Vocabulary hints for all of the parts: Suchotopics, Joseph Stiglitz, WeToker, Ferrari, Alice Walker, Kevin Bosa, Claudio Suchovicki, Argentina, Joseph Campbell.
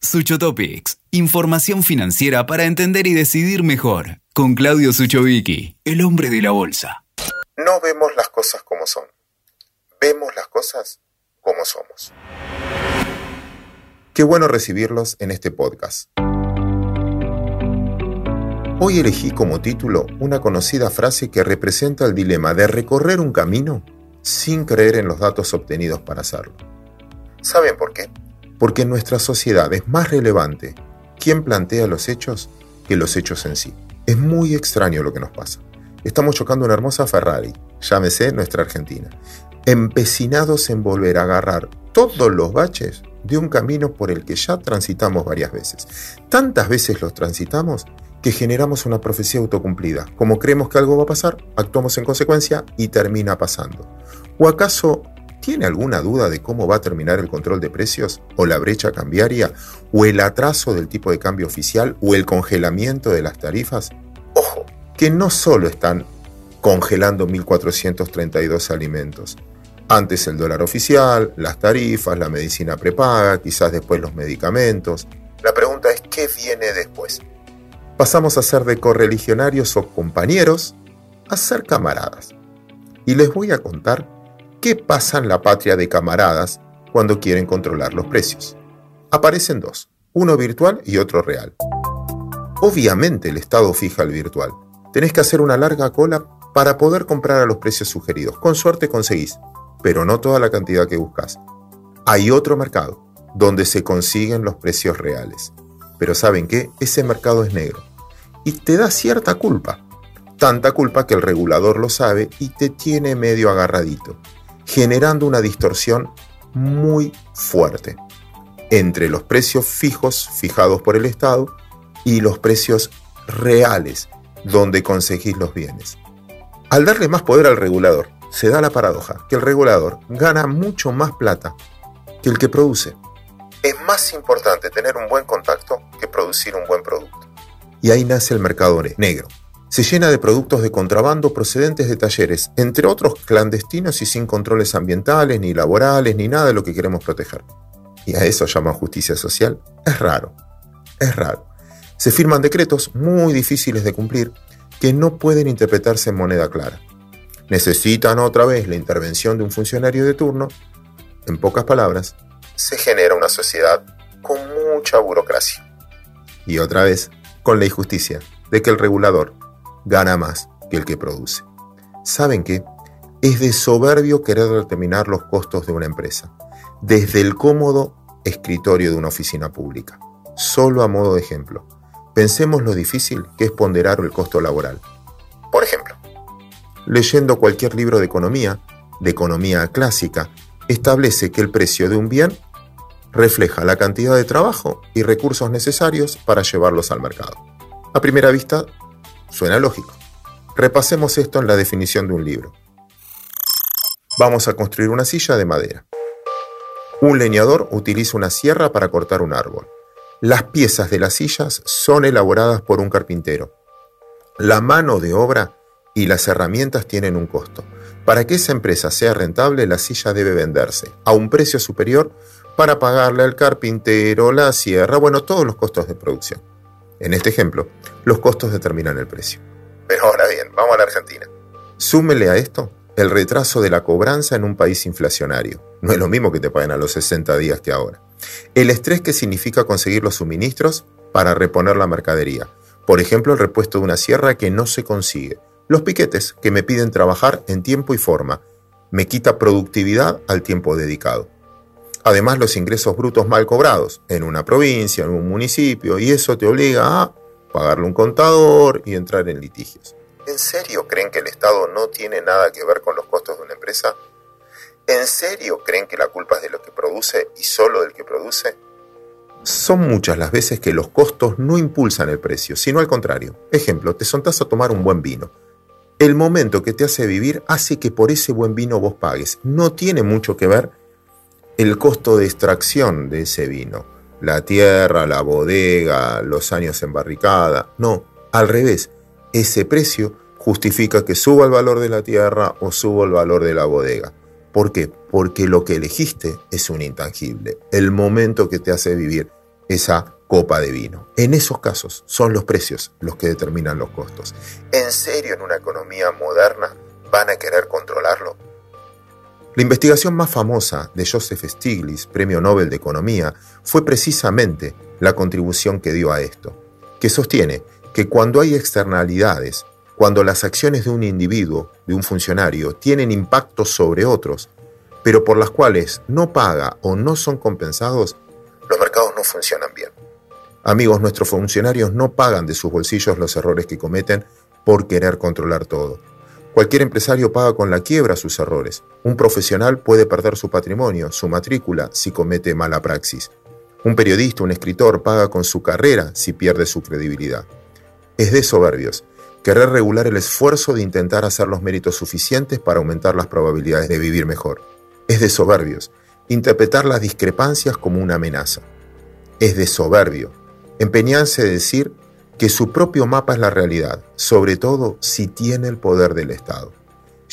Suchotopics, información financiera para entender y decidir mejor. Con Claudio Suchovicki, el hombre de la bolsa. No vemos las cosas como son. Vemos las cosas como somos. Qué bueno recibirlos en este podcast. Hoy elegí como título una conocida frase que representa el dilema de recorrer un camino sin creer en los datos obtenidos para hacerlo. ¿Saben por qué? Porque en nuestra sociedad es más relevante quién plantea los hechos que los hechos en sí. Es muy extraño lo que nos pasa. Estamos chocando una hermosa Ferrari, llámese nuestra Argentina, empecinados en volver a agarrar todos los baches de un camino por el que ya transitamos varias veces. Tantas veces los transitamos que generamos una profecía autocumplida. Como creemos que algo va a pasar, actuamos en consecuencia y termina pasando. ¿O acaso tiene alguna duda de cómo va a terminar el control de precios, o la brecha cambiaria, o el atraso del tipo de cambio oficial, o el congelamiento de las tarifas? Ojo, que no solo están congelando 1.432 alimentos. Antes el dólar oficial, las tarifas, la medicina prepaga, quizás después los medicamentos. La pregunta es, ¿qué viene después? Pasamos a ser de correligionarios o compañeros a ser camaradas. Y les voy a contar ¿qué pasa en la patria de camaradas cuando quieren controlar los precios? Aparecen dos, uno virtual y otro real. Obviamente el Estado fija el virtual. Tenés que hacer una larga cola para poder comprar a los precios sugeridos. Con suerte conseguís, pero no toda la cantidad que buscas. Hay otro mercado donde se consiguen los precios reales. Pero ¿saben qué? Ese mercado es negro y te da cierta culpa. Tanta culpa que el regulador lo sabe y te tiene medio agarradito, generando una distorsión muy fuerte entre los precios fijos fijados por el Estado y los precios reales donde conseguís los bienes. Al darle más poder al regulador, se da la paradoja que el regulador gana mucho más plata que el que produce. Es más importante tener un buen contacto que producir un buen producto. Y ahí nace el mercado negro. Se llena de productos de contrabando procedentes de talleres, entre otros clandestinos y sin controles ambientales, ni laborales, ni nada de lo que queremos proteger. ¿Y a eso llaman justicia social? Es raro. Se firman decretos muy difíciles de cumplir que no pueden interpretarse en moneda clara. Necesitan otra vez la intervención de un funcionario de turno. En pocas palabras, se genera una sociedad con mucha burocracia. Y otra vez, con la injusticia de que el regulador gana más que el que produce. ¿Saben qué? Es de soberbio querer determinar los costos de una empresa desde el cómodo escritorio de una oficina pública. Solo a modo de ejemplo, pensemos lo difícil que es ponderar el costo laboral. Por ejemplo, leyendo cualquier libro de economía clásica, establece que el precio de un bien refleja la cantidad de trabajo y recursos necesarios para llevarlos al mercado. A primera vista, suena lógico. Repasemos esto en la definición de un libro. Vamos a construir una silla de madera. Un leñador utiliza una sierra para cortar un árbol. Las piezas de las sillas son elaboradas por un carpintero. La mano de obra y las herramientas tienen un costo. Para que esa empresa sea rentable, la silla debe venderse a un precio superior para pagarle al carpintero, la sierra, todos los costos de producción. En este ejemplo, los costos determinan el precio. Pero ahora bien, vamos a la Argentina. Súmele a esto el retraso de la cobranza en un país inflacionario. No es lo mismo que te paguen a los 60 días que ahora. El estrés que significa conseguir los suministros para reponer la mercadería. Por ejemplo, el repuesto de una sierra que no se consigue. Los piquetes que me piden trabajar en tiempo y forma. Me quita productividad al tiempo dedicado. Además, los ingresos brutos mal cobrados en una provincia, en un municipio, y eso te obliga a pagarle un contador y entrar en litigios. ¿En serio creen que el Estado no tiene nada que ver con los costos de una empresa? ¿En serio creen que la culpa es de lo que produce y solo del que produce? Son muchas las veces que los costos no impulsan el precio, sino al contrario. Ejemplo, te sentás a tomar un buen vino. El momento que te hace vivir hace que por ese buen vino vos pagues. No tiene mucho que ver el costo de extracción de ese vino, la tierra, la bodega, los años en barricada. No, al revés, ese precio justifica que suba el valor de la tierra o suba el valor de la bodega. ¿Por qué? Porque lo que elegiste es un intangible, el momento que te hace vivir. esa copa de vino. En esos casos son los precios los que determinan los costos. ¿En serio en una economía moderna van a querer controlarlo? La investigación más famosa de Joseph Stiglitz, Premio Nobel de Economía, fue precisamente la contribución que dio a esto, que sostiene que cuando hay externalidades, cuando las acciones de un individuo, de un funcionario, tienen impactos sobre otros, pero por las cuales no paga o no son compensados, los mercados no funcionan bien. Amigos, nuestros funcionarios no pagan de sus bolsillos los errores que cometen por querer controlar todo. Cualquier empresario paga con la quiebra sus errores. Un profesional puede perder su patrimonio, su matrícula, si comete mala praxis. Un periodista, un escritor, paga con su carrera si pierde su credibilidad. Es de soberbios querer regular el esfuerzo de intentar hacer los méritos suficientes para aumentar las probabilidades de vivir mejor. Es de soberbios interpretar las discrepancias como una amenaza. Es de soberbio empeñarse en decir que su propio mapa es la realidad, sobre todo si tiene el poder del Estado.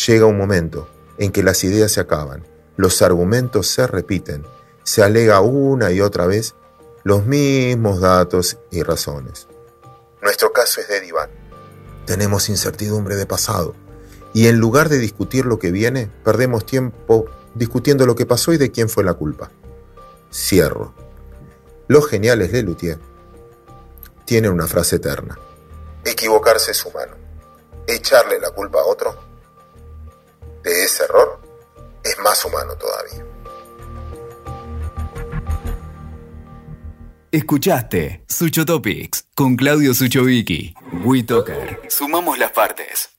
Llega un momento en que las ideas se acaban, los argumentos se repiten, se alega una y otra vez los mismos datos y razones. Nuestro caso es de diván. Tenemos incertidumbre de pasado y en lugar de discutir lo que viene, perdemos tiempo discutiendo lo que pasó y de quién fue la culpa. Cierro. Los geniales Lelutier tienen una frase eterna. Equivocarse es humano. Echarle la culpa a otro de ese error es más humano todavía. Escuchaste Suchotopics con Claudio Suchovicki. WeToker. Sumamos las partes.